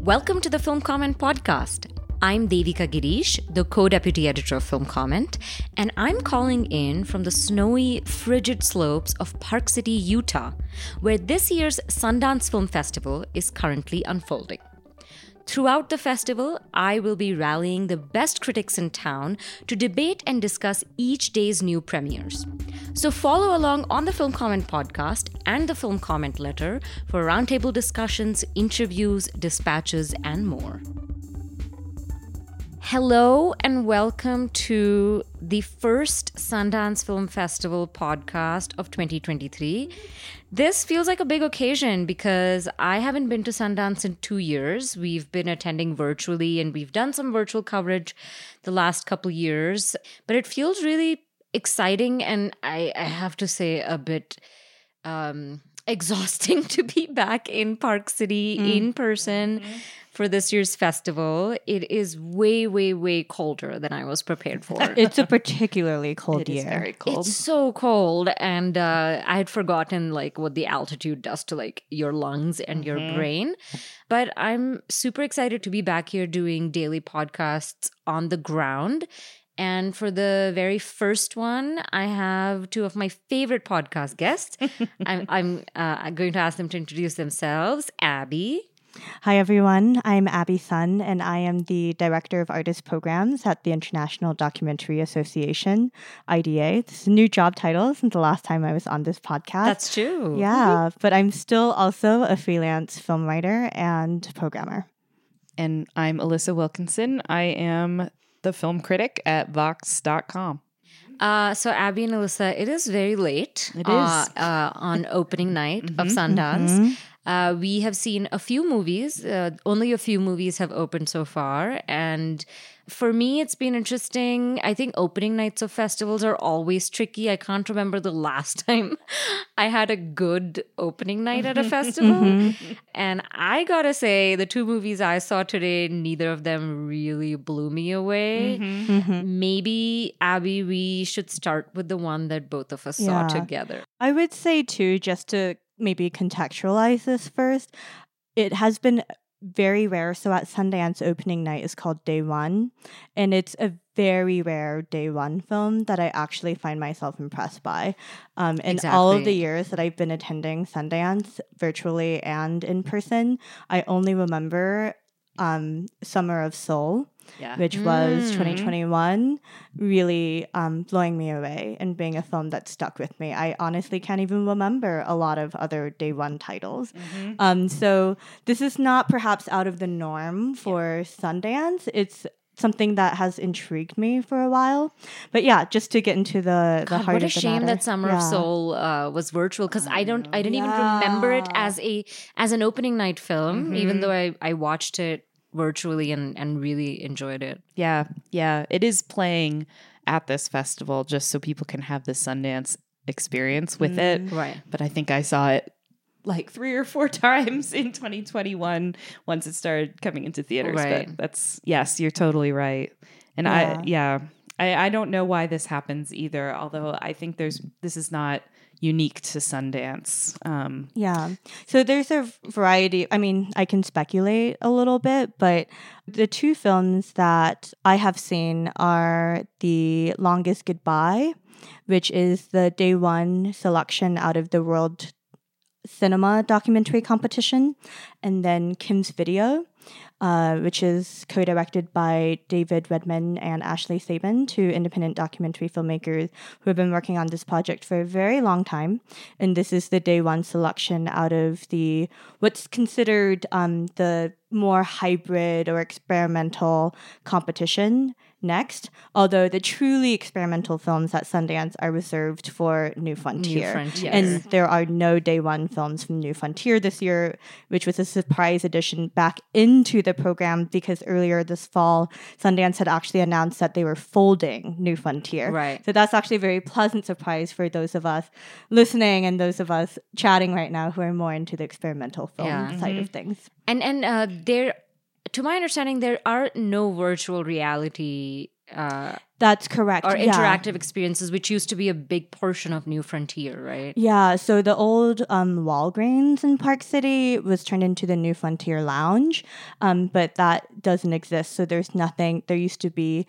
Welcome to the Film Comment Podcast. I'm Devika Girish, the co-deputy editor of Film Comment, and I'm calling in from the snowy, frigid slopes of Park City, Utah, where this year's Sundance Film Festival is currently unfolding. Throughout the festival, I will be rallying the best critics in town to debate and discuss each day's new premieres. So follow along on the Film Comment Podcast and the Film Comment Letter for roundtable discussions, interviews, dispatches, and more. Hello and welcome to the first Sundance Film Festival podcast of 2023. This feels like a big occasion because I haven't been to Sundance in 2 years. We've been attending virtually and we've done some virtual coverage the last couple years. But it feels really exciting and I have to say a bit exhausting to be back in Park City in person. Mm-hmm. For this year's festival, it is way, way, way colder than I was prepared for. It's a particularly cold year. It is very cold. It's so cold, and I had forgotten what the altitude does to your lungs and your brain. But I'm super excited to be back here doing daily podcasts on the ground. And for the very first one, I have two of my favorite podcast guests. I'm going to ask them to introduce themselves. Abby. Hi, everyone. I'm Abby Sun, and I am the Director of Artist Programs at the International Documentary Association, IDA. This is a new job title since the last time I was on this podcast. That's true. Yeah, but I'm still also a freelance film writer and programmer. And I'm Alyssa Wilkinson. I am the film critic at Vox.com. So Abby and Alyssa, it is very late. It is. On opening night of Sundance. Mm-hmm. We have seen a few movies. Only a few movies have opened so far. And for me, it's been interesting. I think opening nights of festivals are always tricky. I can't remember the last time I had a good opening night at a festival. And I gotta say, the two movies I saw today, neither of them really blew me away. Maybe, Abby, we should start with the one that both of us saw together. I would say, too, just to maybe contextualize this first, it has been very rare. So at Sundance, opening night is called Day One, and it's a very rare Day One film that I actually find myself impressed by. All of the years that I've been attending Sundance, virtually and in person, I only remember Summer of Soul, which was 2021, really blowing me away and being a film that stuck with me. I honestly can't even remember a lot of other Day One titles. So this is not perhaps out of the norm for Sundance. It's something that has intrigued me for a while. But yeah, just to get into the heart of the matter. What a shame that Summer of Soul was virtual, because I didn't even remember it as an opening night film, even though I watched it virtually and really enjoyed it. Yeah. It is playing at this festival just so people can have the Sundance experience with it. Right. But I think I saw it 3 or 4 times in 2021 once it started coming into theaters. Right. But yes, you're totally right. And I don't know why this happens either. Although I think this is not unique to Sundance. So there's a variety. I mean, I can speculate a little bit, but the two films that I have seen are The Longest Goodbye, which is the Day One selection out of the World Cinema Documentary Competition, and then Kim's Video, which is co-directed by David Redmond and Ashley Sabin, two independent documentary filmmakers who have been working on this project for a very long time. And this is the Day One selection out of the what's considered the more hybrid or experimental competition next, although the truly experimental films at Sundance are reserved for New Frontier. And there are no Day One films from New Frontier this year, which was a surprise addition back into the program because earlier this fall, Sundance had actually announced that they were folding New Frontier. Right. So that's actually a very pleasant surprise for those of us listening and those of us chatting right now who are more into the experimental film side of things. And to my understanding, there are no virtual reality That's correct. Or interactive experiences, which used to be a big portion of New Frontier, right? Yeah. So the old Walgreens in Park City was turned into the New Frontier Lounge, but that doesn't exist. So there's nothing. There used to be,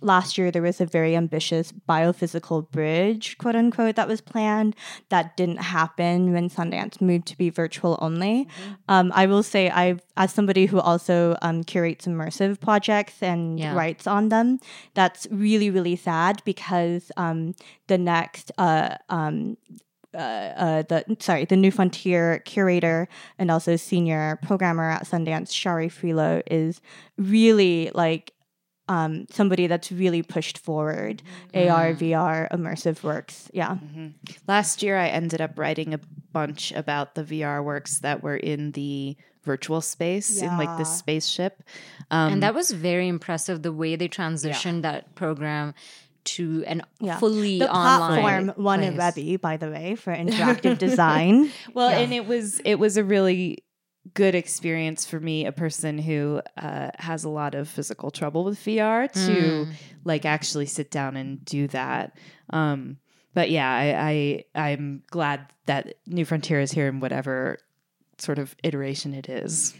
last year, there was a very ambitious biophysical bridge, quote unquote, that was planned. That didn't happen when Sundance moved to be virtual only. Mm-hmm. I will say, as somebody who also curates immersive projects and writes on them, that's really, really sad because the next, the New Frontier curator and also senior programmer at Sundance, Shari Frilo, is really like somebody that's really pushed forward AR, VR, immersive works. Yeah. Mm-hmm. Last year, I ended up writing a bunch about the VR works that were in the virtual space in like this spaceship. And that was very impressive, the way they transitioned that program to an fully the online platform won a Webby, by the way, for interactive design. And it was a really good experience for me, a person who has a lot of physical trouble with VR, to like actually sit down and do that. But yeah, I'm glad that New Frontier is here in whatever sort of iteration it is.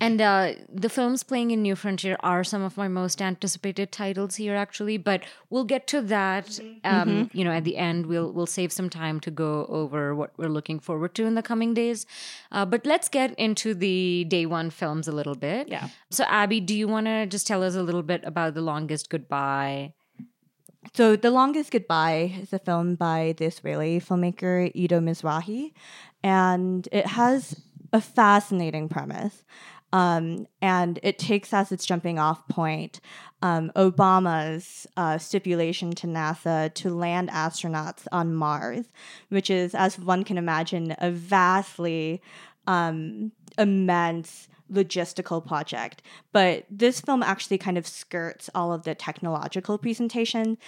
And the films playing in New Frontier are some of my most anticipated titles here, actually. But we'll get to that, you know, at the end. We'll save some time to go over what we're looking forward to in the coming days. But let's get into the day one films a little bit. Yeah. So, Abby, do you want to just tell us a little bit about The Longest Goodbye? So, The Longest Goodbye is a film by the Israeli filmmaker Ido Mizrahi. And it has a fascinating premise. And it takes as its jumping off point Obama's stipulation to NASA to land astronauts on Mars, which is, as one can imagine, a vastly immense logistical project. But this film actually kind of skirts all of the technological presentation.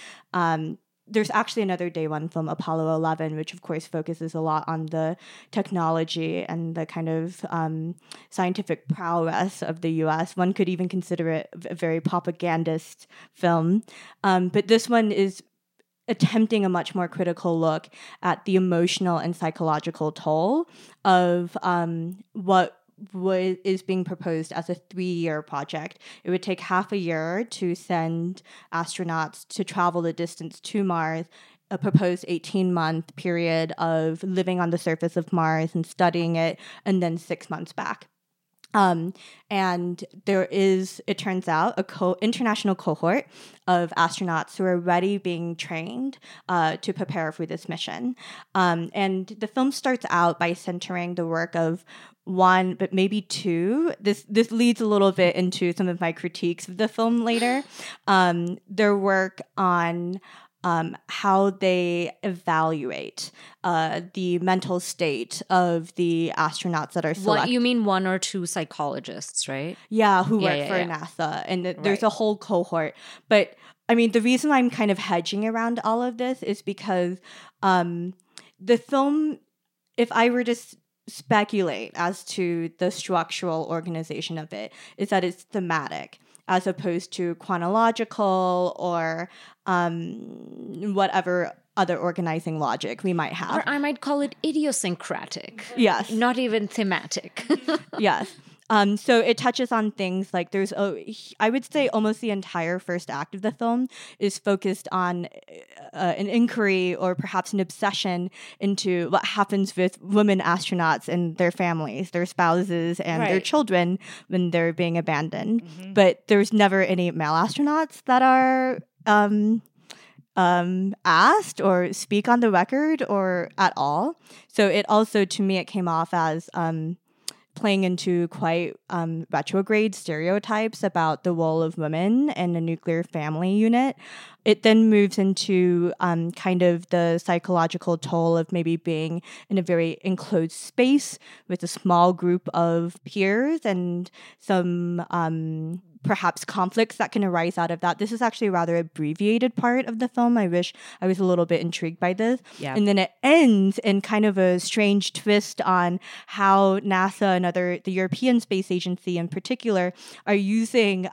There's actually another day one film, Apollo 11, which of course focuses a lot on the technology and the kind of scientific prowess of the U.S. One could even consider it a very propagandist film. But this one is attempting a much more critical look at the emotional and psychological toll of what is being proposed as a 3-year project. It would take half a year to send astronauts to travel the distance to Mars, a proposed 18-month period of living on the surface of Mars and studying it, and then 6 months back. And there is, it turns out, a international cohort of astronauts who are already being trained to prepare for this mission. And the film starts out by centering the work of one, but maybe two. This leads a little bit into some of my critiques of the film later. Their work on how they evaluate the mental state of the astronauts that are selected. You mean one or two psychologists, right? Yeah, who work for NASA. And there's a whole cohort. But, I mean, the reason I'm kind of hedging around all of this is because the film, if I were to speculate as to the structural organization of it, is that it's thematic as opposed to chronological or whatever other organizing logic we might have. Or I might call it idiosyncratic. Yes. Not even thematic. Yes. So it touches on things like I would say almost the entire first act of the film is focused on an inquiry or perhaps an obsession into what happens with women astronauts and their families, their spouses, and their children when they're being abandoned. Mm-hmm. But there's never any male astronauts that are asked or speak on the record or at all. So it also, to me, it came off as playing into quite retrograde stereotypes about the role of women in a nuclear family unit. It then moves into kind of the psychological toll of maybe being in a very enclosed space with a small group of peers and some perhaps conflicts that can arise out of that. This is actually a rather abbreviated part of the film. I wish I was a little bit intrigued by this. Yeah. And then it ends in kind of a strange twist on how NASA and the European Space Agency in particular are using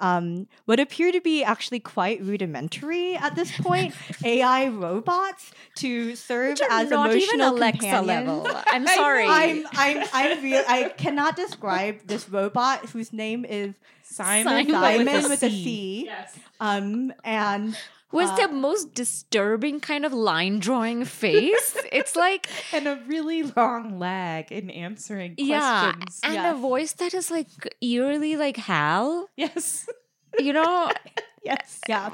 what appear to be actually quite rudimentary at this point AI robots to serve as emotional even Alexa companions. Level. I'm sorry. I cannot describe this robot whose name is Simon with a C. Yes. And was the most disturbing kind of line drawing face. It's like and a really long lag in answering questions. Yeah, and a voice that is like eerily like Hal. Yes. You know. Yes. Yeah.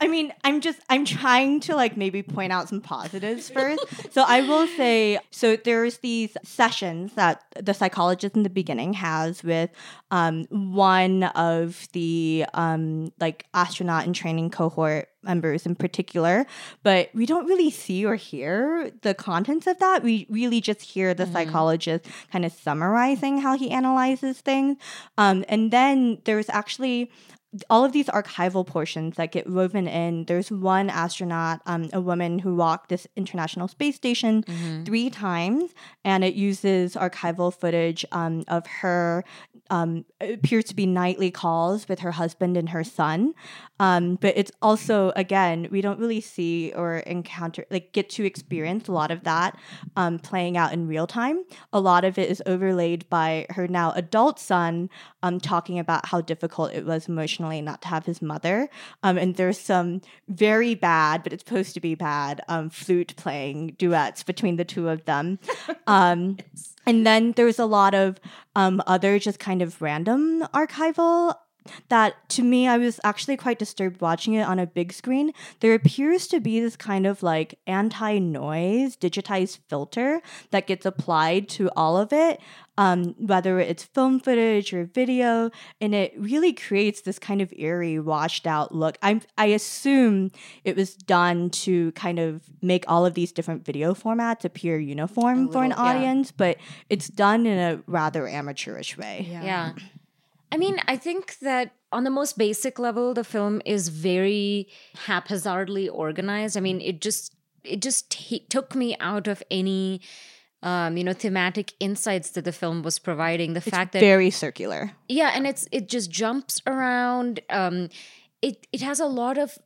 I mean, I'm trying to like maybe point out some positives first. So I will say, so there's these sessions that the psychologist in the beginning has with one of the like astronaut and training cohort members in particular, but we don't really see or hear the contents of that. We really just hear the psychologist kind of summarizing how he analyzes things. And then there's actually all of these archival portions that get woven in. There's one astronaut, a woman who walked this International Space Station 3 times, and it uses archival footage of her, appears to be nightly calls with her husband and her son. But it's also, again, we don't really see or encounter, like get to experience a lot of that playing out in real time. A lot of it is overlaid by her now adult son talking about how difficult it was emotionally not to have his mother. And there's some very bad, but it's supposed to be bad, flute playing duets between the two of them. Yes. And then there's a lot of other just kind of random archival that to me, I was actually quite disturbed watching it on a big screen. There appears to be this kind of like anti-noise digitized filter that gets applied to all of it. Whether it's film footage or video, and it really creates this kind of eerie, washed-out look. I assume it was done to kind of make all of these different video formats appear uniform for an audience, but it's done in a rather amateurish way. Yeah. I mean, I think that on the most basic level, the film is very haphazardly organized. I mean, it just took me out of any thematic insights that the film was providing. The fact that it's very circular. Yeah, and it just jumps around. It has a lot of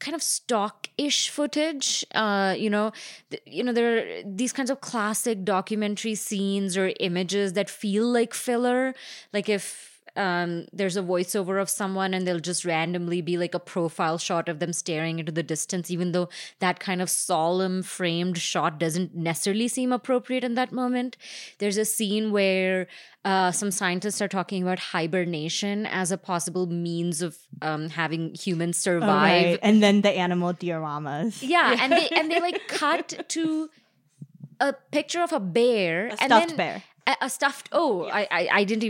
kind of stock-ish footage. There are these kinds of classic documentary scenes or images that feel like filler. Like if there's a voiceover of someone and they'll just randomly be like a profile shot of them staring into the distance, even though that kind of solemn framed shot doesn't necessarily seem appropriate in that moment. There's a scene where some scientists are talking about hibernation as a possible means of having humans survive. Oh, right. And then the animal dioramas. Yeah, and they like cut to a picture of a bear. A stuffed bear.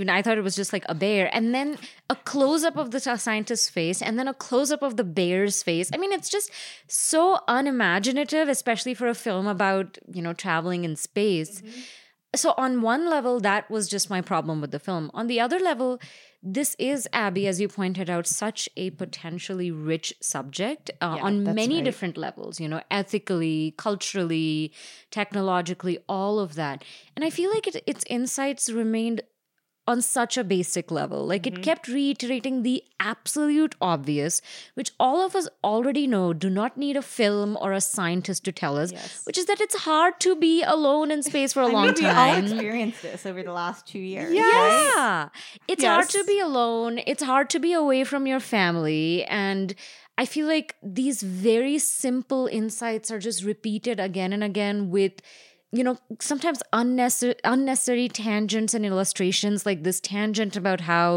I thought it was just like a bear. And then a close-up of the scientist's face and then a close-up of the bear's face. I mean, it's just so unimaginative, especially for a film about, traveling in space. Mm-hmm. So on one level, that was just my problem with the film. On the other level, this is, Abby, as you pointed out, such a potentially rich subject on many different levels, ethically, culturally, technologically, all of that. And I feel like its insights remained on such a basic level. Like it kept reiterating the absolute obvious, which all of us already know, do not need a film or a scientist to tell us, which is that it's hard to be alone in space for a long time. We all experienced this over the last 2 years. Yeah. Right? It's hard to be alone. It's hard to be away from your family. And I feel like these very simple insights are just repeated again and again with sometimes unnecessary tangents and illustrations, like this tangent about how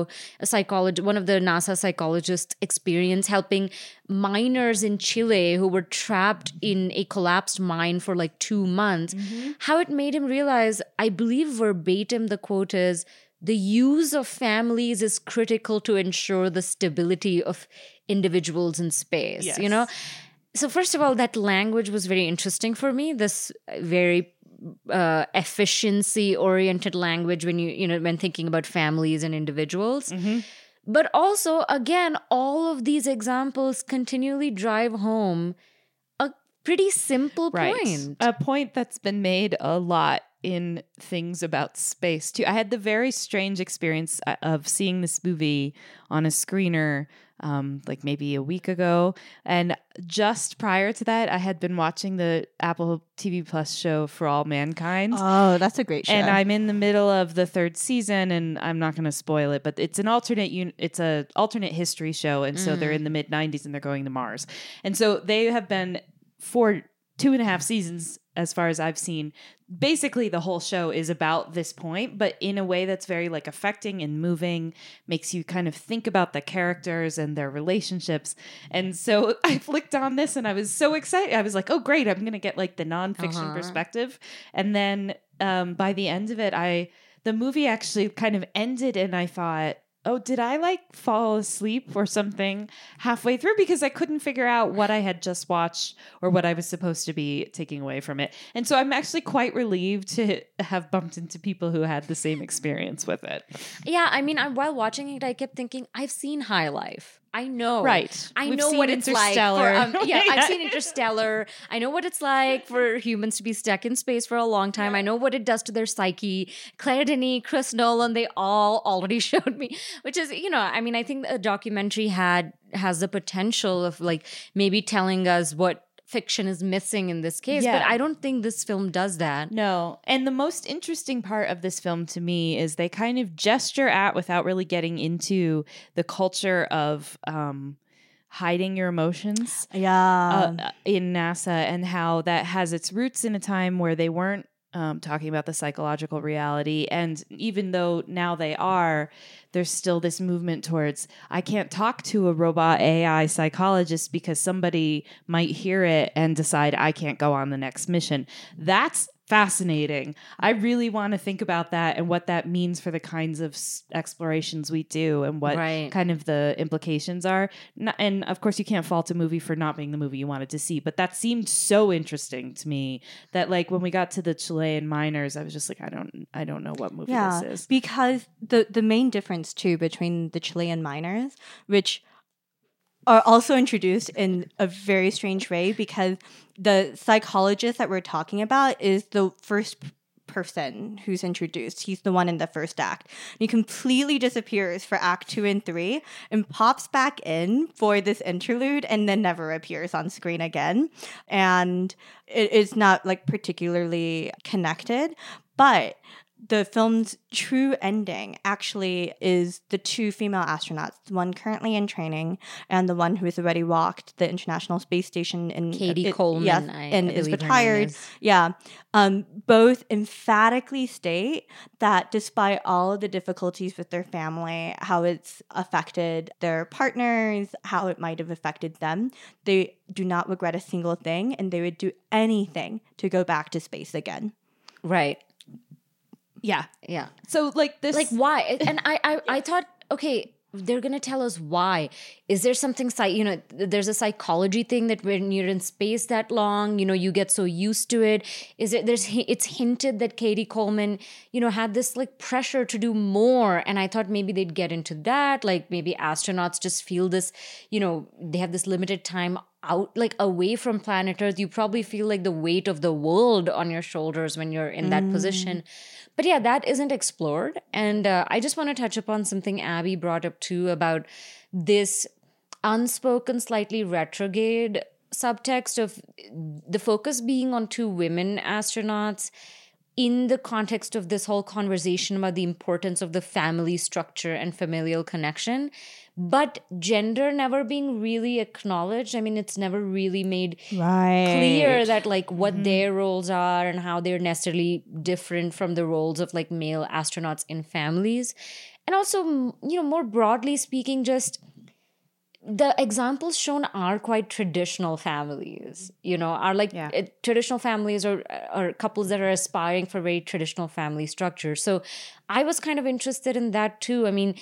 one of the NASA psychologists experienced helping miners in Chile who were trapped in a collapsed mine for like 2 months, how it made him realize, I believe verbatim the quote is, the use of families is critical to ensure the stability of individuals in space, So first of all, that language was very interesting for me, this very efficiency oriented language when thinking about families and individuals. But also, again, all of these examples continually drive home a pretty simple point. A point that's been made a lot in things about space, too. I had the very strange experience of seeing this movie on a screener like maybe a week ago. And just prior to that, I had been watching the Apple TV Plus show For All Mankind. Oh, that's a great show. And I'm in the middle of the third season, and I'm not going to spoil it, but it's an alternate history show. And so they're in the mid-90s and they're going to Mars. And so they have been for 2.5 seasons, as far as I've seen. Basically, the whole show is about this point, but in a way that's very like affecting and moving, makes you kind of think about the characters and their relationships. And so I flicked on this and I was so excited. I was like, oh, great. I'm going to get like the nonfiction perspective. And then by the end of it, the movie actually kind of ended and I thought, oh, did I like fall asleep or something halfway through? Because I couldn't figure out what I had just watched or what I was supposed to be taking away from it. And so I'm actually quite relieved to have bumped into people who had the same experience with it. Yeah. I mean, while watching it, I kept thinking, I've seen High Life. I know. Right. I know what it's like. I've seen Interstellar. I know what it's like for humans to be stuck in space for a long time. Yeah. I know what it does to their psyche. Claire Denis, Chris Nolan, they all already showed me, which is, I mean, I think the documentary has the potential of like maybe telling us what fiction is missing in this case, but I don't think this film does that. No. And the most interesting part of this film to me is they kind of gesture at, without really getting into, the culture of hiding your emotions in NASA, and how that has its roots in a time where they weren't talking about the psychological reality. And even though now they are, there's still this movement towards, I can't talk to a robot AI psychologist because somebody might hear it and decide I can't go on the next mission. That's fascinating. I really want to think about that and what that means for the kinds of explorations we do and what kind of the implications are. And of course, you can't fault a movie for not being the movie you wanted to see, but that seemed so interesting to me that like when we got to the Chilean miners, I was just like, I don't know what movie this is. Because the main difference too between the Chilean miners, which are also introduced in a very strange way, because the psychologist that we're talking about is the first person who's introduced. He's the one in the first act. And he completely disappears for act 2 and 3 and pops back in for this interlude and then never appears on screen again. And it's not like particularly connected, but the film's true ending actually is the two female astronauts, the one currently in training and the one who has already walked the International Space Station. Katie Coleman, and is retired. Yeah. Both emphatically state that despite all of the difficulties with their family, how it's affected their partners, how it might have affected them, they do not regret a single thing, and they would do anything to go back to space again. Right. Yeah. Yeah. So like this. Like why? And I thought, okay, they're going to tell us why. Is there something, there's a psychology thing that when you're in space that long, you get so used to it. It's hinted that Katie Coleman, had this like pressure to do more. And I thought maybe they'd get into that. Like maybe astronauts just feel this, they have this limited time out, like away from planet Earth. You probably feel like the weight of the world on your shoulders when you're in that position. But yeah, that isn't explored. And I just want to touch upon something Abby brought up too about this unspoken, slightly retrograde subtext of the focus being on two women astronauts in the context of this whole conversation about the importance of the family structure and familial connection. But gender never being really acknowledged. I mean, it's never really made clear that like what their roles are and how they're necessarily different from the roles of like male astronauts in families. And also, more broadly speaking, just the examples shown are quite traditional families, traditional families or couples that are aspiring for very traditional family structure. So I was kind of interested in that too. I mean,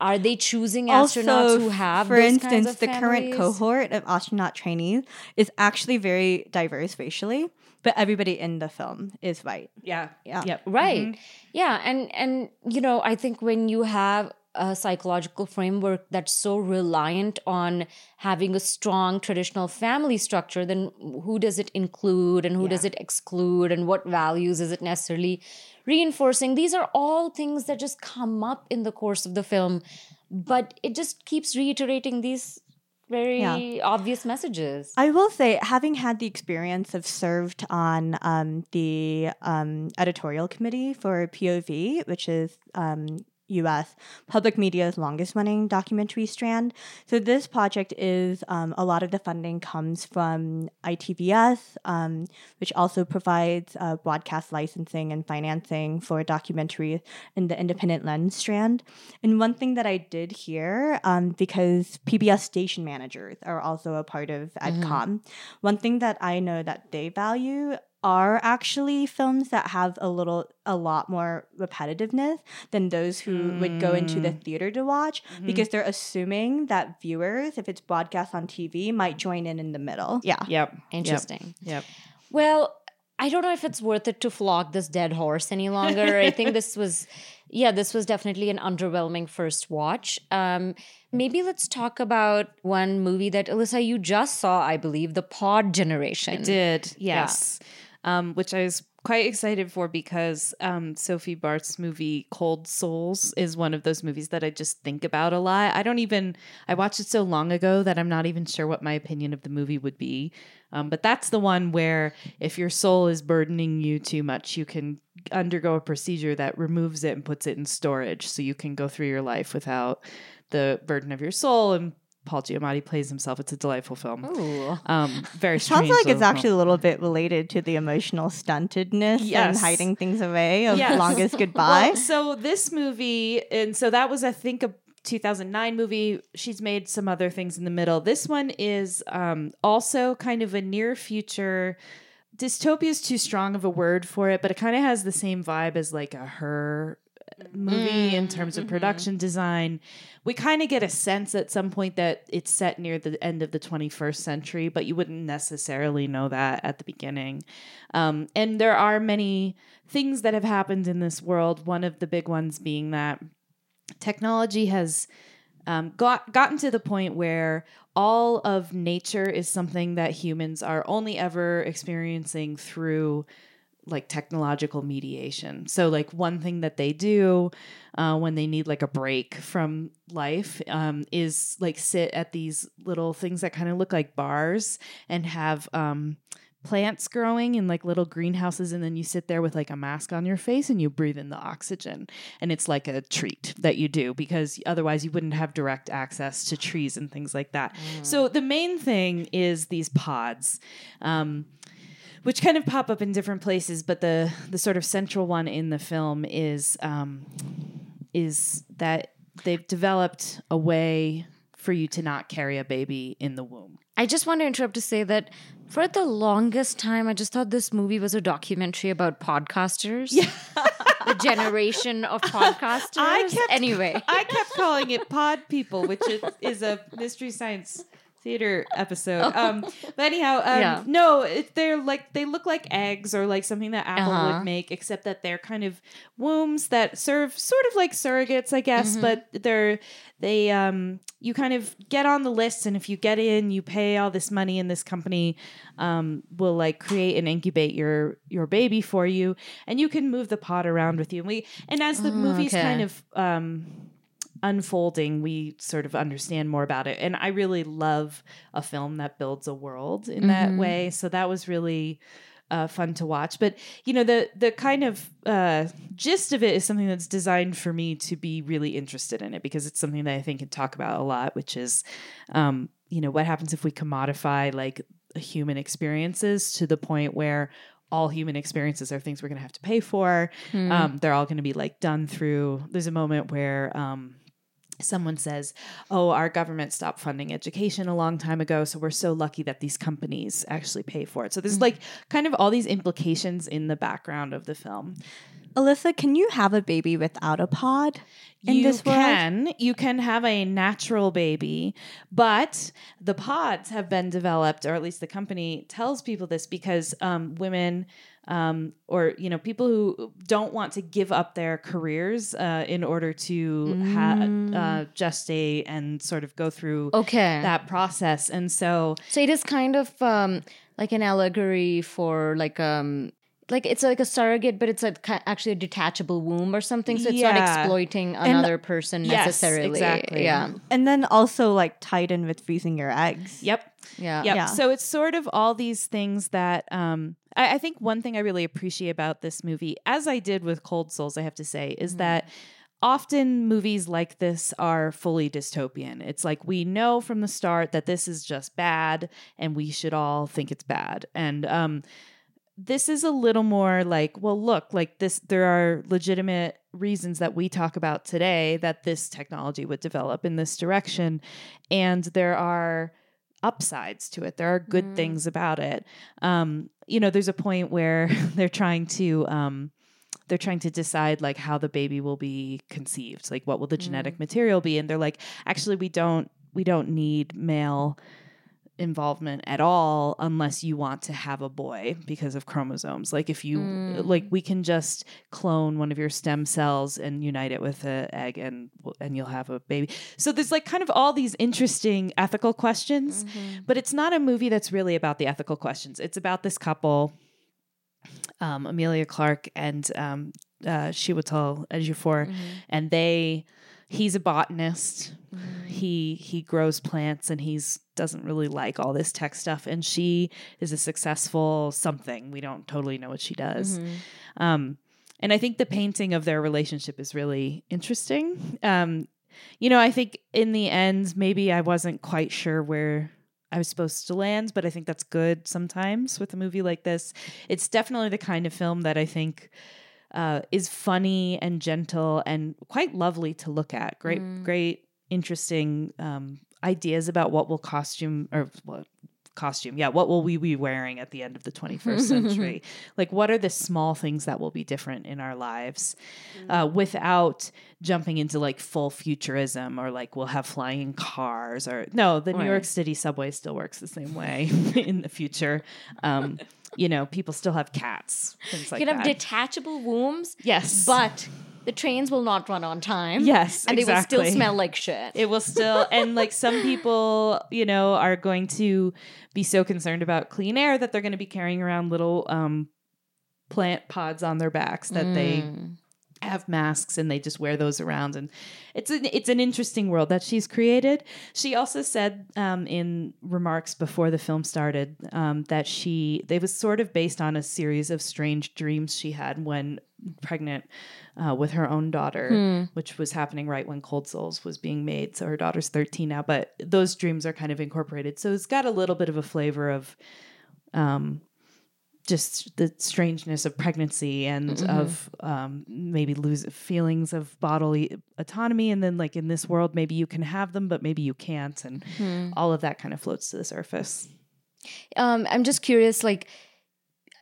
are they choosing astronauts also, who have those instance, kinds of families? For instance, the current cohort of astronaut trainees is actually very diverse racially, but everybody in the film is white. Yeah. Yeah. Yep. Right. Mm-hmm. Yeah. And I think when you have a psychological framework that's so reliant on having a strong traditional family structure, then who does it include and who does it exclude, and what values is it necessarily reinforcing? These are all things that just come up in the course of the film, but it just keeps reiterating these very obvious messages. I will say, having had the experience of served on the editorial committee for POV, which is U.S. public media's longest-running documentary strand. So this project is a lot of the funding comes from ITVS, which also provides broadcast licensing and financing for documentaries in the independent lens strand. And one thing that I did hear, because PBS station managers are also a part of EdCom, one thing that I know that they value are actually films that have a lot more repetitiveness than those who would go into the theater to watch, because they're assuming that viewers, if it's broadcast on TV, might join in the middle. Yeah. Yep. Interesting. Yep. Well, I don't know if it's worth it to flog this dead horse any longer. I think this was definitely an underwhelming first watch. Maybe let's talk about one movie that, Alyssa, you just saw, I believe, The Pod Generation. I did. Yes. Yeah. Which I was quite excited for because Sophie Barth's movie Cold Souls is one of those movies that I just think about a lot. I watched it so long ago that I'm not even sure what my opinion of the movie would be. But that's the one where if your soul is burdening you too much, you can undergo a procedure that removes it and puts it in storage so you can go through your life without the burden of your soul, and Paul Giamatti plays himself. It's a delightful film. Ooh. Very strange. Sounds like it's actually a little bit related to the emotional stuntedness and hiding things away of Longest Goodbye. Well, so this movie, and so that was, I think, a 2009 movie. She's made some other things in the middle. This one is also kind of a near future. Dystopia is too strong of a word for it, but it kind of has the same vibe as like a Her movie in terms of production design. We kind of get a sense at some point that it's set near the end of the 21st century, but you wouldn't necessarily know that at the beginning. And there are many things that have happened in this world. One of the big ones being that technology has gotten to the point where all of nature is something that humans are only ever experiencing through like technological mediation. So like one thing that they do when they need like a break from life is like sit at these little things that kind of look like bars and have plants growing in like little greenhouses, and then you sit there with like a mask on your face and you breathe in the oxygen, and it's like a treat that you do because otherwise you wouldn't have direct access to trees and things like that. So the main thing is these pods, which kind of pop up in different places, but the sort of central one in the film is that they've developed a way for you to not carry a baby in the womb. I just want to interrupt to say that for the longest time, I just thought this movie was a documentary about podcasters. Yeah. The generation of podcasters. I kept calling it Pod People, which is a Mystery Science Theater episode. But anyhow, they're like, they look like eggs or like something that Apple would make, except that they're kind of wombs that serve sort of like surrogates, I guess, but they you kind of get on the list, and if you get in, you pay all this money, and this company will like create and incubate your baby for you, and you can move the pod around with you. And as the movie's kind of unfolding, we sort of understand more about it. And I really love a film that builds a world in that way. So that was really fun to watch. But, you know, the kind of gist of it is something that's designed for me to be really interested in it, because it's something that I think can talk about a lot, which is, you know, what happens if we commodify like human experiences to the point where all human experiences are things we're going to have to pay for. They're all going to be like done through. There's a moment where someone says, "Oh, our government stopped funding education a long time ago, so we're so lucky that these companies actually pay for it." So there's like kind of all these implications in the background of the film. Alyssa, can you have a baby without a pod in this world? You can have a natural baby, but the pods have been developed, or at least the company tells people this, because women or, you know, people who don't want to give up their careers in order to gestate and sort of go through that process. And so it is kind of like an allegory for like it's like a surrogate, but it's actually a detachable womb or something. So it's not exploiting another person necessarily. Exactly. Yeah. And then also like tied in with freezing your eggs. Yep. So it's sort of all these things that I think one thing I really appreciate about this movie, as I did with Cold Souls, I have to say, is that often movies like this are fully dystopian. It's like we know from the start that this is just bad and we should all think it's bad. And this is a little more like, well, look, like this, there are legitimate reasons that we talk about today that this technology would develop in this direction. And there are upsides to it. There are good things about it. You know, there's a point where they're trying to decide like how the baby will be conceived, like what will the genetic material be? And they're like, actually, we don't need male involvement at all unless you want to have a boy because of chromosomes. Like if you like, we can just clone one of your stem cells and unite it with an egg and you'll have a baby. So there's like kind of all these interesting ethical questions, but it's not a movie that's really about the ethical questions. It's about this couple, Amelia Clark and Chiwetel Ejiofor, and he's a botanist. He grows plants and he's doesn't really like all this tech stuff. And she is a successful something. We don't totally know what she does. And I think the painting of their relationship is really interesting. You know, I think in the end, maybe I wasn't quite sure where I was supposed to land, but I think that's good sometimes with a movie like this. It's definitely the kind of film that I think is funny and gentle and quite lovely to look at. Great, interesting ideas about what will we be wearing at the end of the 21st century? Like, what are the small things that will be different in our lives without jumping into like full futurism or like we'll have flying cars or New York City subway still works the same way in the future. You know, people still have cats, things like that. You can have detachable wombs. Yes. But the trains will not run on time. Yes, and exactly. They will still smell like shit. It will still, and like some people, you know, are going to be so concerned about clean air that they're going to be carrying around little plant pods on their backs that they have masks and they just wear those around. And it's an interesting world that she's created. She also said in remarks before the film started that it was sort of based on a series of strange dreams she had when pregnant with her own daughter, which was happening right when Cold Souls was being made. So her daughter's 13 now, but those dreams are kind of incorporated. So it's got a little bit of a flavor of just the strangeness of pregnancy and of maybe lose feelings of bodily autonomy. And then like in this world, maybe you can have them, but maybe you can't. And all of that kind of floats to the surface. I'm just curious, like,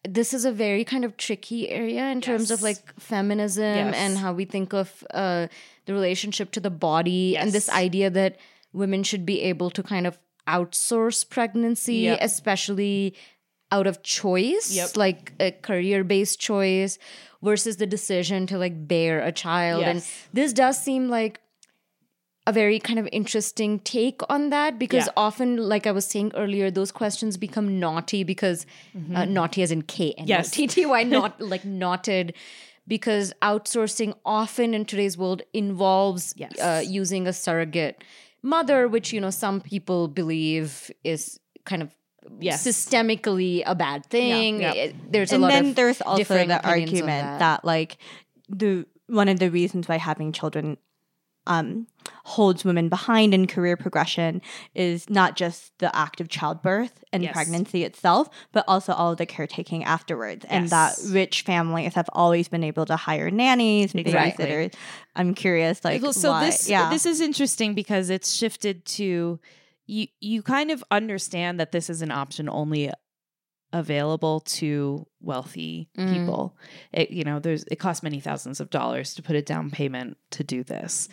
this is a very kind of tricky area in terms of like feminism and how we think of the relationship to the body and this idea that women should be able to kind of outsource pregnancy, especially out of choice, like a career-based choice versus the decision to like bear a child. And this does seem like a very kind of interesting take on that because often, like I was saying earlier, those questions become naughty because naughty as in K-N-O-T-T-Y, not like knotted, because outsourcing often in today's world involves using a surrogate mother, which, you know, some people believe is kind of systemically a bad thing. Yeah. There's also the argument that like one of the reasons why having children holds women behind in career progression is not just the act of childbirth and pregnancy itself, but also all of the caretaking afterwards. And that rich families have always been able to hire nannies and babysitters. I'm curious, like, why? This is interesting because it's shifted to you kind of understand that this is an option only available to wealthy people. It, you know, it costs many thousands of dollars to put a down payment to do this.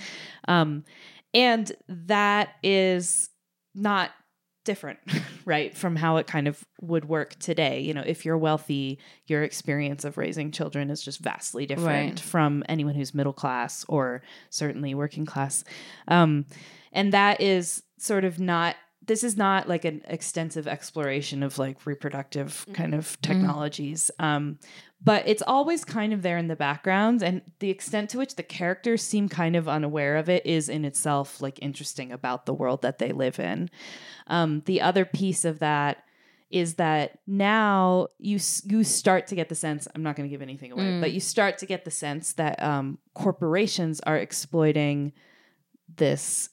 And that is not different, right, from how it kind of would work today. You know, if you're wealthy, your experience of raising children is just vastly different right. from anyone who's middle class or certainly working class. And that is sort of not, this is not like an extensive exploration of like reproductive kind of technologies. But it's always kind of there in the background, and the extent to which the characters seem kind of unaware of it is in itself like interesting about the world that they live in. The other piece of that is that now you start to get the sense, I'm not going to give anything away, but you start to get the sense that corporations are exploiting this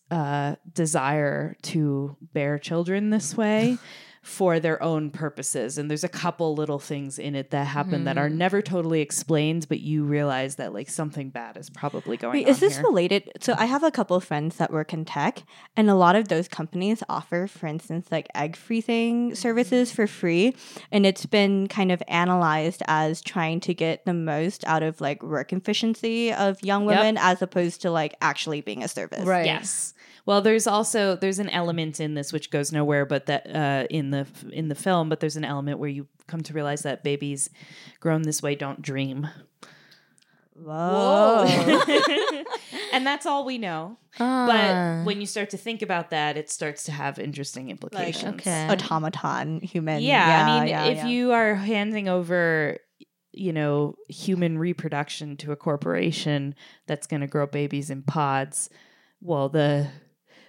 desire to bear children this way for their own purposes. And there's a couple little things in it that happen that are never totally explained, but you realize that like something bad is probably going on. Is this related? So I have a couple of friends that work in tech, and a lot of those companies offer, for instance, like egg freezing services for free. And it's been kind of analyzed as trying to get the most out of like work efficiency of young women as opposed to like actually being a service. Right. Yes. Well, there's an element in this which goes nowhere, but that in the film, but there's an element where you come to realize that babies grown this way don't dream. Whoa. And that's all we know. But when you start to think about that, it starts to have interesting implications. Like, okay. Automaton, human. Yeah, I mean, if you are handing over, you know, human reproduction to a corporation that's going to grow babies in pods, well,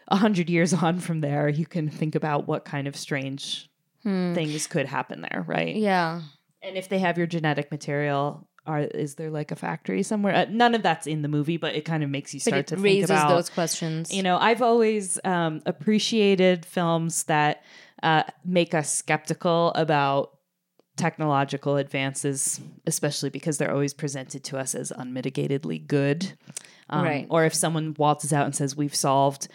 100 years on from there, you can think about what kind of strange things could happen there, right? Yeah. And if they have your genetic material, is there like a factory somewhere? None of that's in the movie, but it kind of makes you start to think about... It raises those questions. You know, I've always appreciated films that make us skeptical about technological advances, especially because they're always presented to us as unmitigatedly good. Right. Or if someone waltzes out and says, we've solved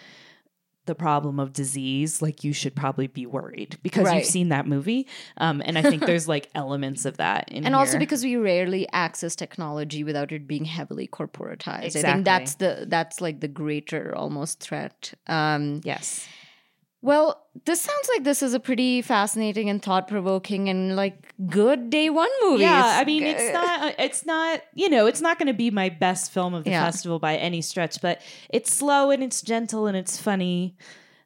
the problem of disease, like you should probably be worried because you've seen that movie. And I think there's like elements of that in here. Also because we rarely access technology without it being heavily corporatized. Exactly. I think that's like the greater almost threat. Yes. Well, this sounds like this is a pretty fascinating and thought-provoking and like good day one movie. Yeah, I mean, it's not going to be my best film of the festival by any stretch, but it's slow and it's gentle and it's funny.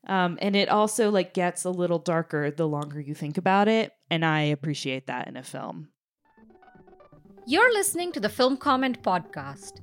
And it also like gets a little darker the longer you think about it. And I appreciate that in a film. You're listening to the Film Comment Podcast.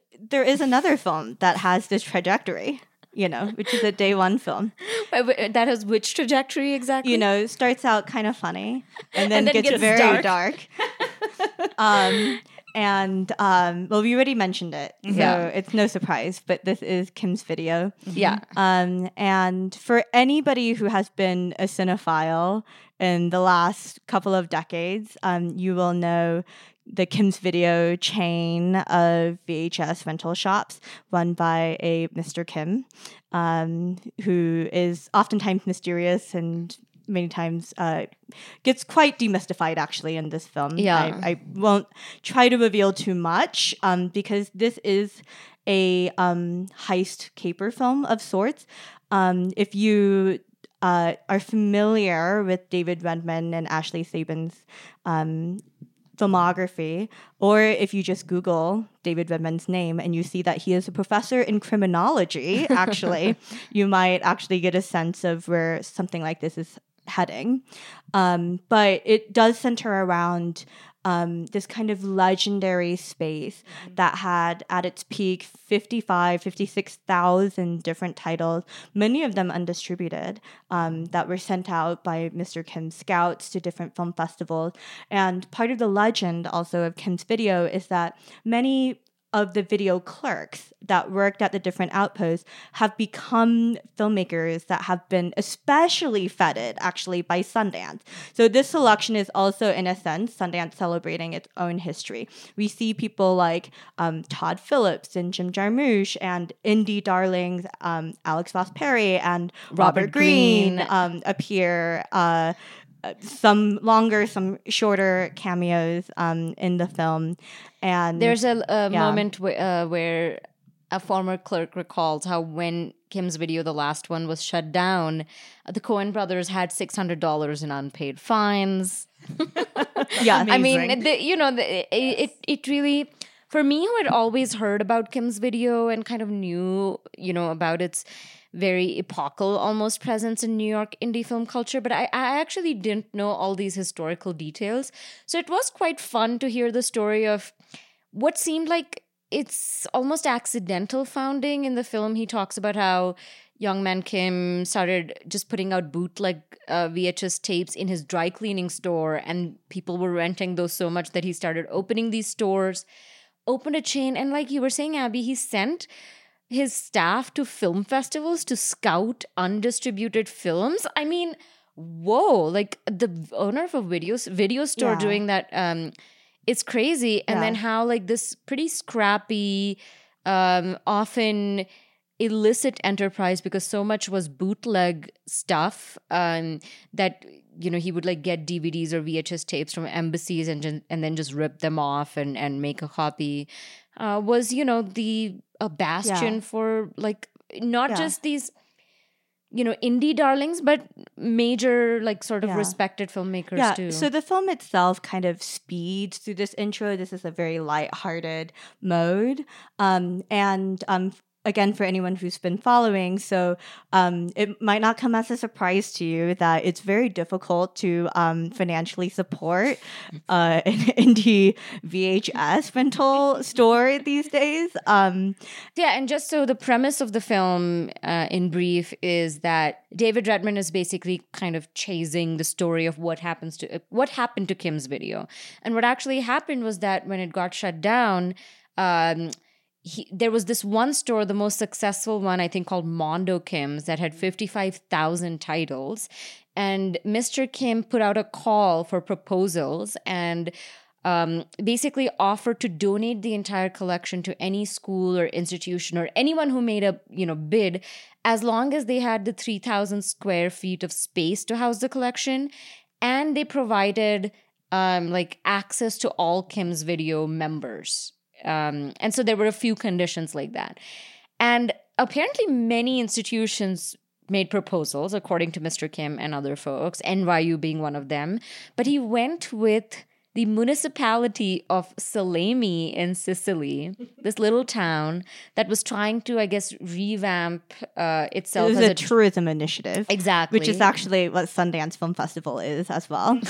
there is another film that has this trajectory, you know, which is a day one film. That has which trajectory exactly? You know, starts out kind of funny and then gets very dark. Well, we already mentioned it, so it's no surprise, but this is Kim's Video. Mm-hmm. Yeah. And for anybody who has been a cinephile in the last couple of decades, you will know the Kim's Video chain of VHS rental shops run by a Mr. Kim, who is oftentimes mysterious and many times gets quite demystified, actually, in this film. Yeah. I won't try to reveal too much because this is a heist caper film of sorts. If you are familiar with David Redmond and Ashley Sabin's filmography, or if you just Google David Redmond's name and you see that he is a professor in criminology, actually, you might actually get a sense of where something like this is heading. But it does center around this kind of legendary space that had at its peak 56,000 different titles, many of them undistributed, that were sent out by Mr. Kim's scouts to different film festivals. And part of the legend also of Kim's Video is that many of the video clerks that worked at the different outposts have become filmmakers that have been especially feted, actually, by Sundance. So this selection is also, in a sense, Sundance celebrating its own history. We see people like Todd Phillips and Jim Jarmusch and indie darlings Alex Voss Perry and Robert Greene appear. Some longer, some shorter cameos in the film. And there's a moment where a former clerk recalls how when Kim's Video, the last one, was shut down, the Coen brothers had $600 in unpaid fines. Yeah, amazing. I mean, it really... For me, who had always heard about Kim's Video and kind of knew, about its very epochal almost presence in New York indie film culture, but I actually didn't know all these historical details. So it was quite fun to hear the story of what seemed like it's almost accidental founding. In the film, he talks about how young man Kim started just putting out bootleg VHS tapes in his dry cleaning store, and people were renting those so much that he started opening these stores. Opened a chain, and like you were saying, Abby, he sent his staff to film festivals to scout undistributed films. I mean, whoa, like the owner of a video store doing that, it's crazy. And then how like this pretty scrappy, often illicit enterprise, because so much was bootleg stuff that... he would like get DVDs or VHS tapes from embassies and then just rip them off and make a copy, was, a bastion for like not just these, indie darlings, but major like sort of respected filmmakers too. So the film itself kind of speeds through this intro. This is a very lighthearted mode. Again, for anyone who's been following, so it might not come as a surprise to you that it's very difficult to financially support an indie VHS rental store these days. And just so the premise of the film in brief is that David Redmond is basically kind of chasing the story of what happened to Kim's Video. And what actually happened was that when it got shut down... there was this one store, the most successful one, I think, called Mondo Kim's, that had 55,000 titles. And Mr. Kim put out a call for proposals and basically offered to donate the entire collection to any school or institution or anyone who made a bid, as long as they had the 3,000 square feet of space to house the collection. And they provided access to all Kim's Video members. And so there were a few conditions like that. And apparently many institutions made proposals, according to Mr. Kim and other folks, NYU being one of them. But he went with the municipality of Salemi in Sicily, this little town that was trying to, I guess, revamp itself. It was a tourism initiative. Exactly. Which is actually what Sundance Film Festival is as well.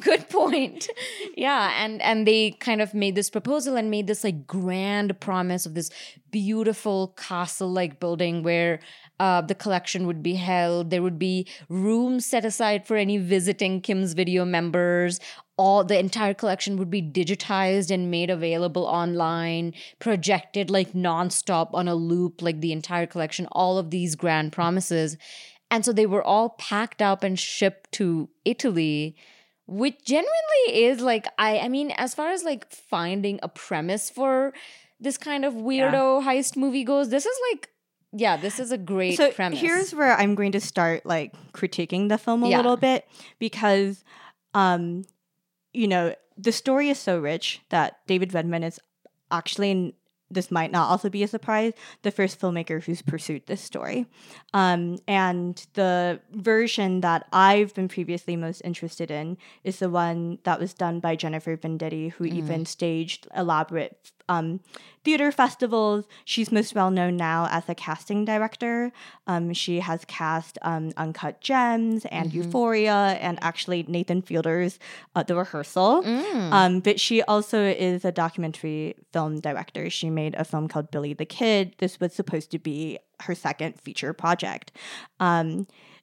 Good point. Yeah, and they kind of made this proposal and made this like grand promise of this beautiful castle-like building where the collection would be held. There would be rooms set aside for any visiting Kim's Video members. The entire collection would be digitized and made available online, projected like nonstop on a loop, like the entire collection, all of these grand promises. And so they were all packed up and shipped to Italy, which genuinely is like, I mean, as far as like finding a premise for this kind of weirdo heist movie goes, this is like, this is a great premise. So here's where I'm going to start like critiquing the film a little bit, because, the story is so rich that David Redmond is actually, this might not also be a surprise, the first filmmaker who's pursued this story. And the version that I've been previously most interested in is the one that was done by Jennifer Venditti, who even staged elaborate theater festivals. She's most well known now as a casting director. She has cast Uncut Gems and Euphoria and actually Nathan Fielder's The Rehearsal. But she also is a documentary film director. She made a film called Billy the Kid. This was supposed to be her second feature project.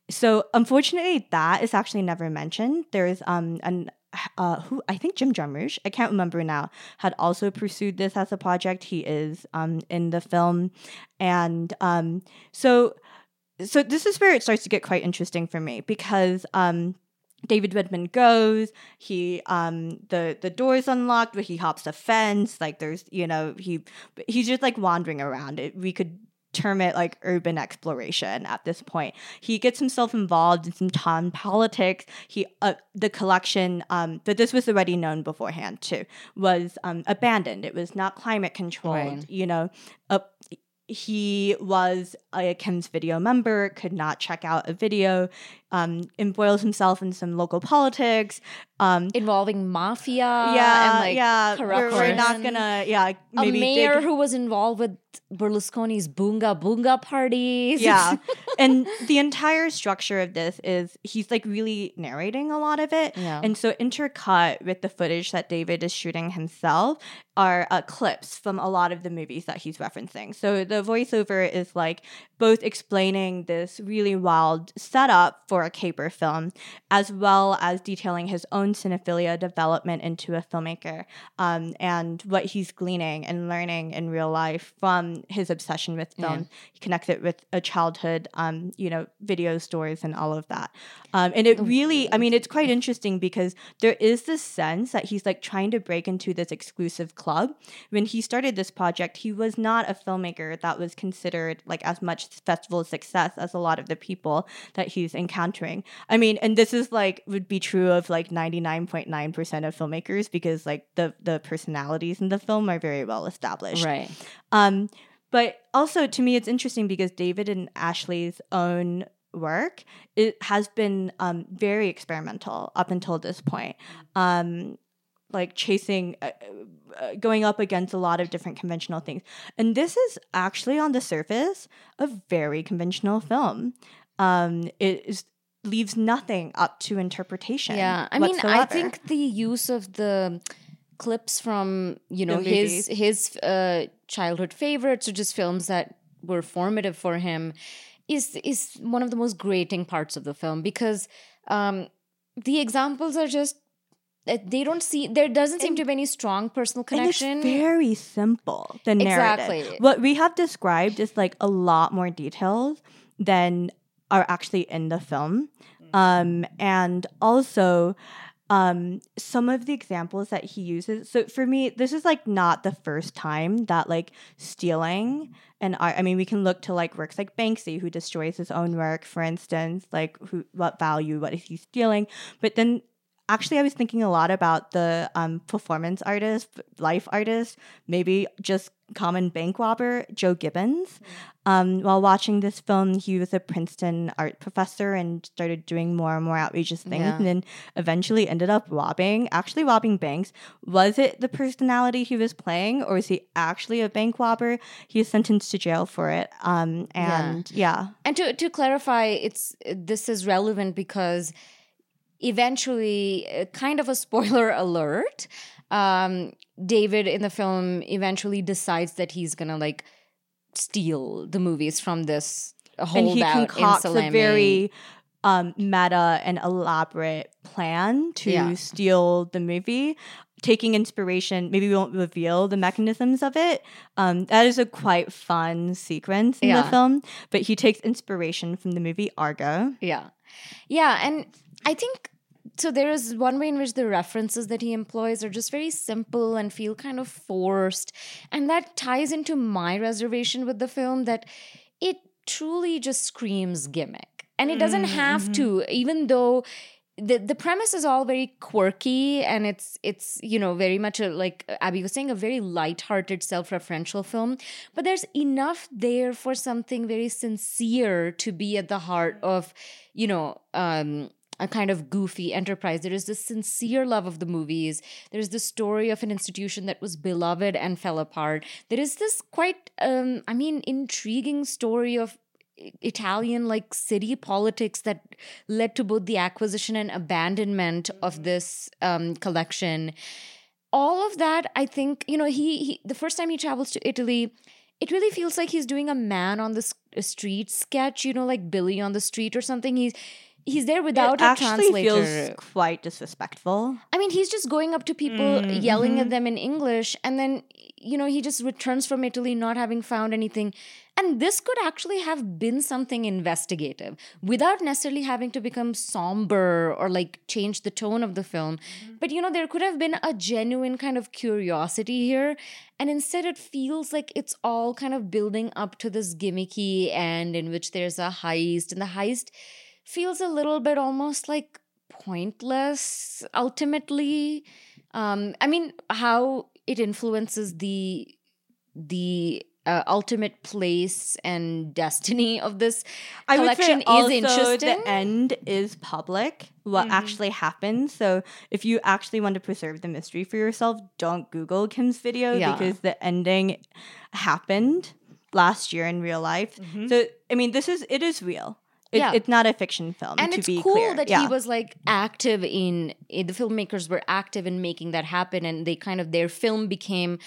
So unfortunately, that is actually never mentioned. There is an who I think Jim Jarmusch, I can't remember now, had also pursued this as a project. He is in the film. And so this is where it starts to get quite interesting for me, because David Redmond goes, he the door's unlocked, but he hops a fence, like there's, you know, he's just like wandering around. We could term it like urban exploration at this point. He gets himself involved in some town politics. The collection, but this was already known beforehand too, was abandoned. It was not climate controlled, right. You know, he was a Kim's Video member, could not check out a video, embroils himself in some local politics. Involving mafia and like corruption. We're not gonna, maybe a mayor who was involved with Berlusconi's Bunga Bunga parties. Yeah. And the entire structure of this is he's like really narrating a lot of it. Yeah. And so intercut with the footage that David is shooting himself are clips from a lot of the movies that he's referencing. So the voiceover is like both explaining this really wild setup for a caper film, as well as detailing his own cinephilia development into a filmmaker, and what he's gleaning and learning in real life from his obsession with film. Yeah. He connects it with a childhood, video stores and all of that. And it really, it's quite interesting because there is this sense that he's like trying to break into this exclusive club. When he started this project, he was not a filmmaker that was considered like as much festival success as a lot of the people that he's encountering. And this is like would be true of like 99.9% of filmmakers, because like the personalities in the film are very well established. Right. But also to me, it's interesting because David and Ashley's own work, it has been very experimental up until this point. Like chasing, going up against a lot of different conventional things. And this is actually on the surface a very conventional film. It leaves nothing up to interpretation. Yeah, whatsoever. I think the use of the clips from, his childhood favorites, or just films that were formative for him, is one of the most grating parts of the film, because the examples are just, they don't see, there doesn't seem to be any strong personal connection. And it's very simple, the narrative. Exactly. What we have described is like a lot more details than are actually in the film. And also, some of the examples that he uses. So for me, this is like not the first time that like stealing and art, we can look to like works like Banksy, who destroys his own work, for instance, like what is he stealing? But then actually, I was thinking a lot about the performance artist, life artist, maybe just common bank robber, Joe Gibbons. While watching this film, he was a Princeton art professor and started doing more and more outrageous things, and then eventually ended up robbing banks. Was it the personality he was playing, or was he actually a bank robber? He is sentenced to jail for it. And to clarify, this is relevant because eventually, kind of a spoiler alert, David in the film eventually decides that he's gonna like steal the movies from this holdout in Salemi. And he concocts a very meta and elaborate plan to steal the movie, taking inspiration. Maybe we won't reveal the mechanisms of it. That is a quite fun sequence in the film, but he takes inspiration from the movie Argo. And I think, so there is one way in which the references that he employs are just very simple and feel kind of forced. And that ties into my reservation with the film, that it truly just screams gimmick. And it doesn't have to, even though the premise is all very quirky, and it's very much like Abby was saying, a very lighthearted, self-referential film. But there's enough there for something very sincere to be at the heart of, a kind of goofy enterprise. There is this sincere love of the movies. There's the story of an institution that was beloved and fell apart. There is this quite, intriguing story of Italian like city politics that led to both the acquisition and abandonment of this collection. All of that, I think, he the first time he travels to Italy, it really feels like he's doing a man on the street sketch, like Billy on the Street or something. He's He's there without a translator. It actually feels quite disrespectful. I mean, he's just going up to people, yelling at them in English, and then, you know, he just returns from Italy not having found anything. And this could actually have been something investigative without necessarily having to become somber or, like, change the tone of the film. But, you know, there could have been a genuine kind of curiosity here. And instead it feels like it's all kind of building up to this gimmicky end in which there's a heist, and the heist feels a little bit almost like pointless, ultimately. I mean, how it influences the ultimate place and destiny of this collection is interesting. I would say also the end is public, what actually happens. So if you actually want to preserve the mystery for yourself, don't Google Kim's Video because the ending happened last year in real life. So, I mean, it is real. It's not a fiction film, and to be clear. And it's cool that he was, like, active the filmmakers were active in making that happen, and they kind of, their film became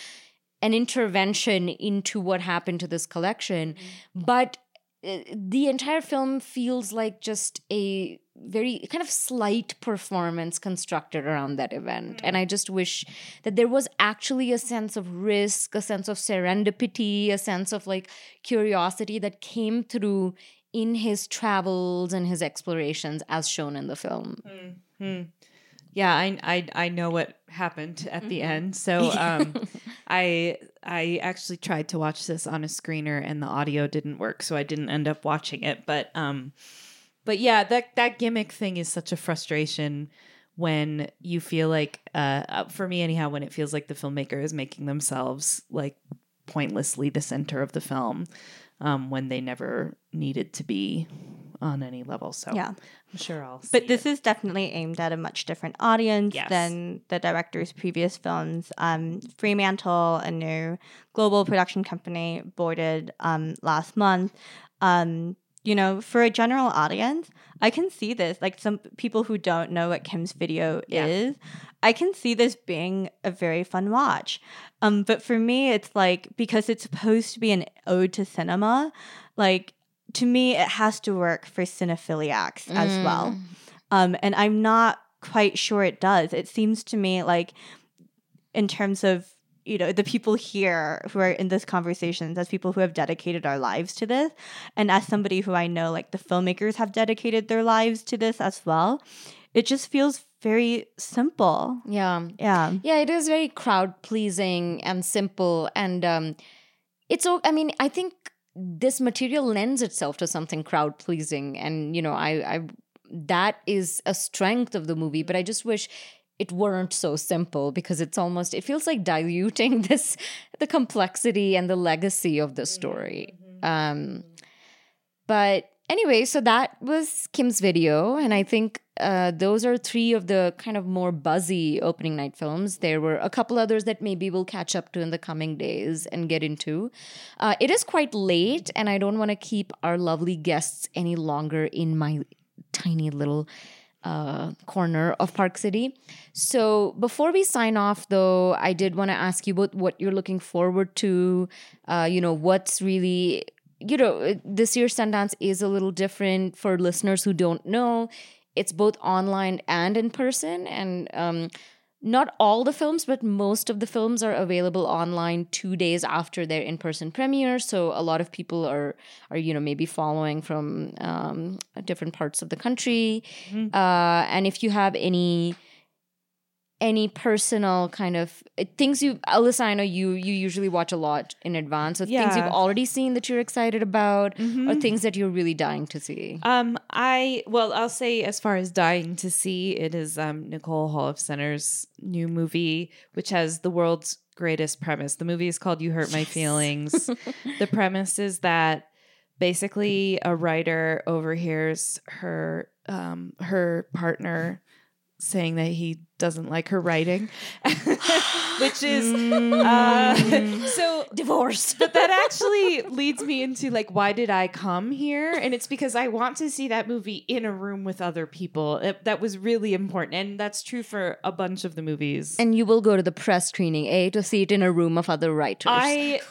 an intervention into what happened to this collection. But the entire film feels like just a very kind of slight performance constructed around that event. And I just wish that there was actually a sense of risk, a sense of serendipity, a sense of, like, curiosity that came through in his travels and his explorations as shown in the film. Yeah, I know what happened at the end. So I actually tried to watch this on a screener and the audio didn't work, so I didn't end up watching it. But yeah, that gimmick thing is such a frustration when you feel like, for me anyhow, when it feels like the filmmaker is making themselves, like, pointlessly the center of the film. When they never needed to be on any level. So yeah. I'm sure I'll see. But this is definitely aimed at a much different audience than the director's previous films. Fremantle, a new global production company, boarded last month. You know, for a general audience, I can see this. Like, some people who don't know what Kim's Video is, I can see this being a very fun watch. But for me, it's like, because it's supposed to be an ode to cinema, like, to me, it has to work for cinephiliacs as well. And I'm not quite sure it does. It seems to me like, in terms of, you know, the people here who are in this conversation, as people who have dedicated our lives to this, and as somebody who I know, like, the filmmakers have dedicated their lives to this as well, it just feels very simple. Yeah, it is very crowd-pleasing and simple, and I mean, I think this material lends itself to something crowd-pleasing, and, you know, I that is a strength of the movie, but I just wish it weren't so simple, because it feels like diluting the complexity and the legacy of the story. But anyway, so that was Kim's Video. And I think those are three of the kind of more buzzy opening night films. There were a couple others that maybe we'll catch up to in the coming days and get into. It is quite late, and I don't want to keep our lovely guests any longer in my tiny little corner of Park City. So before we sign off, though, I did want to ask you about what you're looking forward to. You know, what's really, you know, this year's Sundance is a little different for listeners who don't know. It's both online and in person, and not all the films, but most of the films are available online 2 days after their in-person premiere. So a lot of people are you know, maybe following from different parts of the country. And if you have any personal kind of things Alyssa, I know you usually watch a lot in advance. So things you've already seen that you're excited about, or things that you're really dying to see. I'll say, as far as dying to see, it is Nicole Holofcener's new movie, which has the world's greatest premise. The movie is called You Hurt My Feelings. The premise is that basically a writer overhears her partner saying that he doesn't like her writing, which is so divorce. But that actually leads me into, like, why did I come here? And it's because I want to see that movie in a room with other people. That was really important, and that's true for a bunch of the movies. And you will go to the press screening, to see it in a room of other writers. I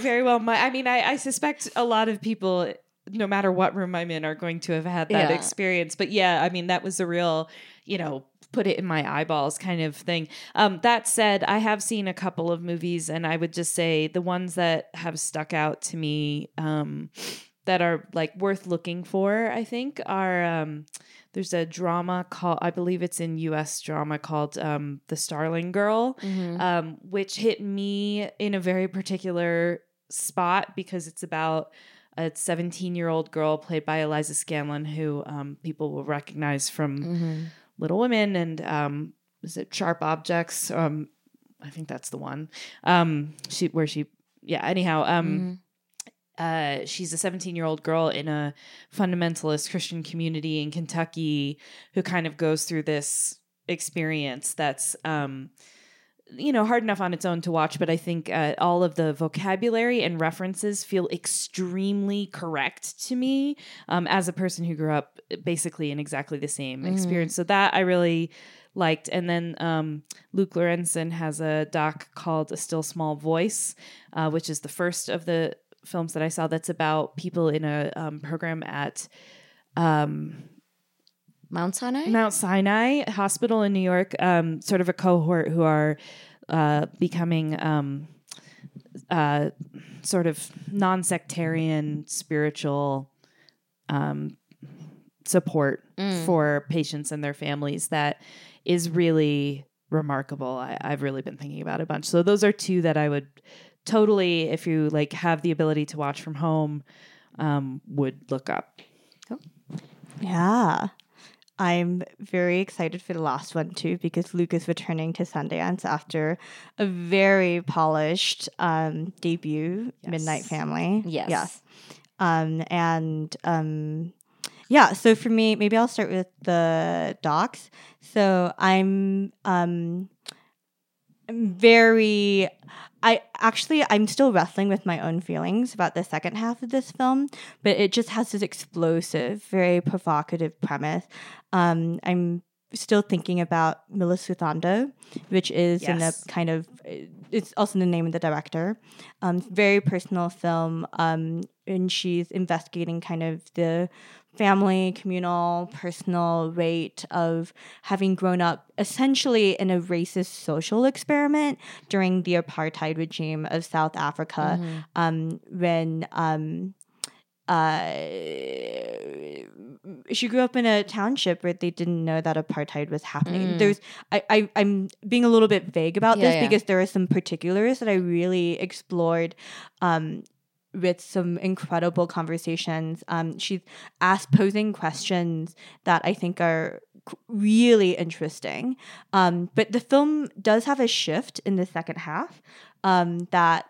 very well might. I mean, I suspect a lot of people no matter what room I'm in, are going to have had that experience. But yeah, I mean, that was a real, you know, put it in my eyeballs kind of thing. That said, I have seen a couple of movies, and I would just say the ones that have stuck out to me that are like worth looking for, I think, are there's a drama called, I believe it's in US drama, called The Starling Girl, which hit me in a very particular spot because it's about a 17-year-old girl played by Eliza Scanlon, who people will recognize from Little Women and is it Sharp Objects? I think that's the one. She's a 17-year-old girl in a fundamentalist Christian community in Kentucky who kind of goes through this experience that's hard enough on its own to watch, but I think all of the vocabulary and references feel extremely correct to me as a person who grew up basically in exactly the same experience. So that I really liked. And then Luke Lorenzen has a doc called A Still Small Voice, which is the first of the films that I saw that's about people in a program at Mount Sinai Hospital in New York, sort of a cohort who are becoming sort of non-sectarian spiritual support for patients and their families. That is really remarkable. I've really been thinking about it a bunch. So those are two that I would totally, if you like have the ability to watch from home, would look up. Oh. Yeah. I'm very excited for the last one too, because Luke is returning to Sundance after a very polished debut, Midnight Family. Yes. So for me, maybe I'll start with the docs. So I'm still wrestling with my own feelings about the second half of this film, but it just has this explosive, very provocative premise. I'm still thinking about Milos Suthandho, which is in a kind of, it's also the name of the director. Very personal film, and she's investigating kind of the family, communal, personal rate of having grown up essentially in a racist social experiment during the apartheid regime of South Africa, she grew up in a township where they didn't know that apartheid was happening. I'm being a little bit vague about this because there are some particulars that I really explored with some incredible conversations. She's asked posing questions that I think are really interesting. But the film does have a shift in the second half that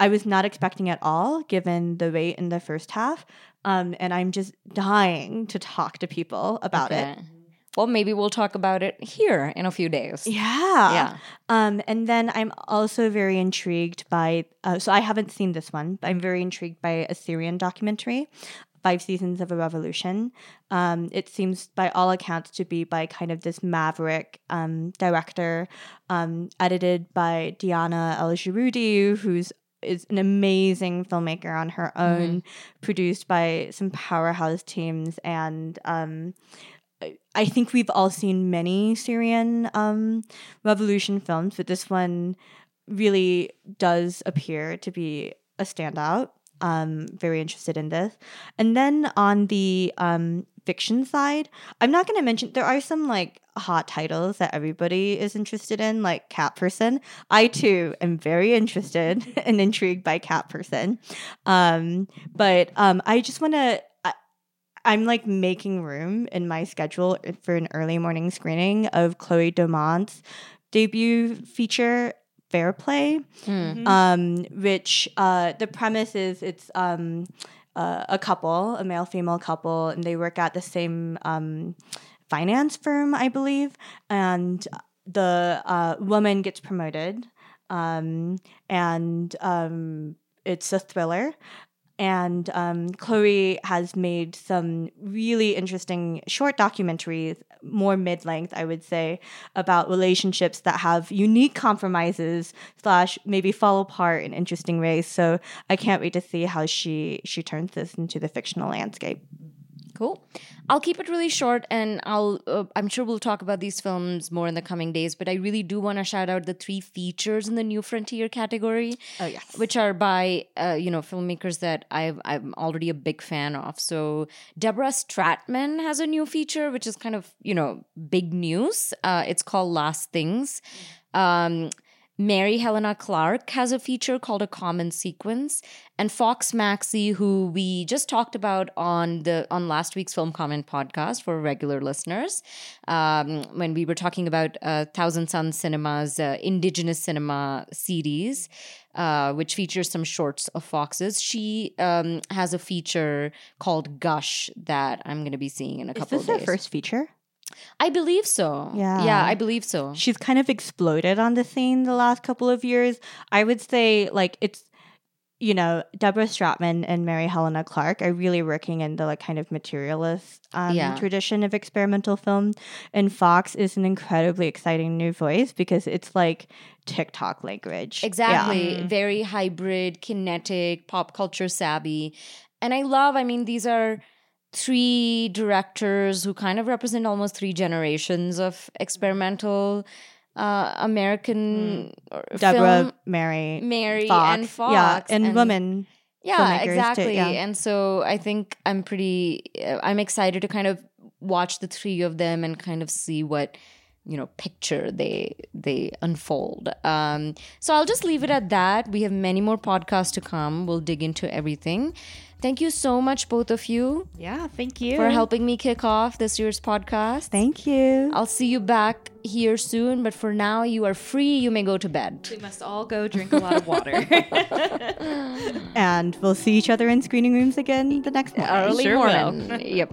I was not expecting at all, given the rate in the first half. And I'm just dying to talk to people about it. Well, maybe we'll talk about it here in a few days. Yeah. And then I'm also very intrigued by, so I haven't seen this one, but I'm very intrigued by a Syrian documentary, 5 Seasons of a Revolution. It seems by all accounts to be by kind of this maverick director, edited by Diana El-Jirudi, who's an amazing filmmaker on her own, produced by some powerhouse teams, and I think we've all seen many Syrian revolution films, but this one really does appear to be a standout. Very interested in this. And then on the fiction side, I'm not going to mention, there are some like hot titles that everybody is interested in, like Cat Person. I too am very interested and intrigued by Cat Person. But I just want to, I'm like making room in my schedule for an early morning screening of Chloé Domant's debut feature, Fair Play, which the premise is it's a couple, a male-female couple, and they work at the same finance firm, I believe, and the woman gets promoted, and it's a thriller. And Chloe has made some really interesting short documentaries, more mid-length, I would say, about relationships that have unique compromises / maybe fall apart in interesting ways. So I can't wait to see how she turns this into the fictional landscape. Cool. I'll keep it really short, and I'm sure we'll talk about these films more in the coming days, but I really do want to shout out the 3 features in the New Frontier category. Oh, yes. Which are by, filmmakers that I'm already a big fan of. So Deborah Stratman has a new feature, which is kind of, big news. It's called Last Things. Mary Helena Clark has a feature called A Common Sequence, and Fox Maxey, who we just talked about on last week's Film Comment podcast for regular listeners, when we were talking about Thousand Sun Cinema's Indigenous Cinema series, which features some shorts of Fox's. She has a feature called Gush that I'm going to be seeing in a couple of days. Is this her first feature? I believe so. Yeah, I believe so. She's kind of exploded on the scene the last couple of years. I would say, it's, Deborah Stratman and Mary Helena Clark are really working in the, kind of materialist tradition of experimental film. And Fox is an incredibly exciting new voice because it's, TikTok language. Exactly. Yeah. Very hybrid, kinetic, pop culture savvy. And these are 3 directors who kind of represent almost 3 generations of experimental American film. Deborah, Mary, Fox. And Fox. Yeah, and women. Yeah, exactly. Too, yeah. And so I think I'm excited to kind of watch the 3 of them and kind of see what picture they unfold. So I'll just leave it at that. We have many more podcasts to come. We'll dig into everything. Thank you so much, both of you. Yeah, thank you. For helping me kick off this year's podcast. Thank you. I'll see you back here soon, but for now, you are free. You may go to bed. We must all go drink a lot of water. And we'll see each other in screening rooms again the next morning. Early sure morning. Will. Yep.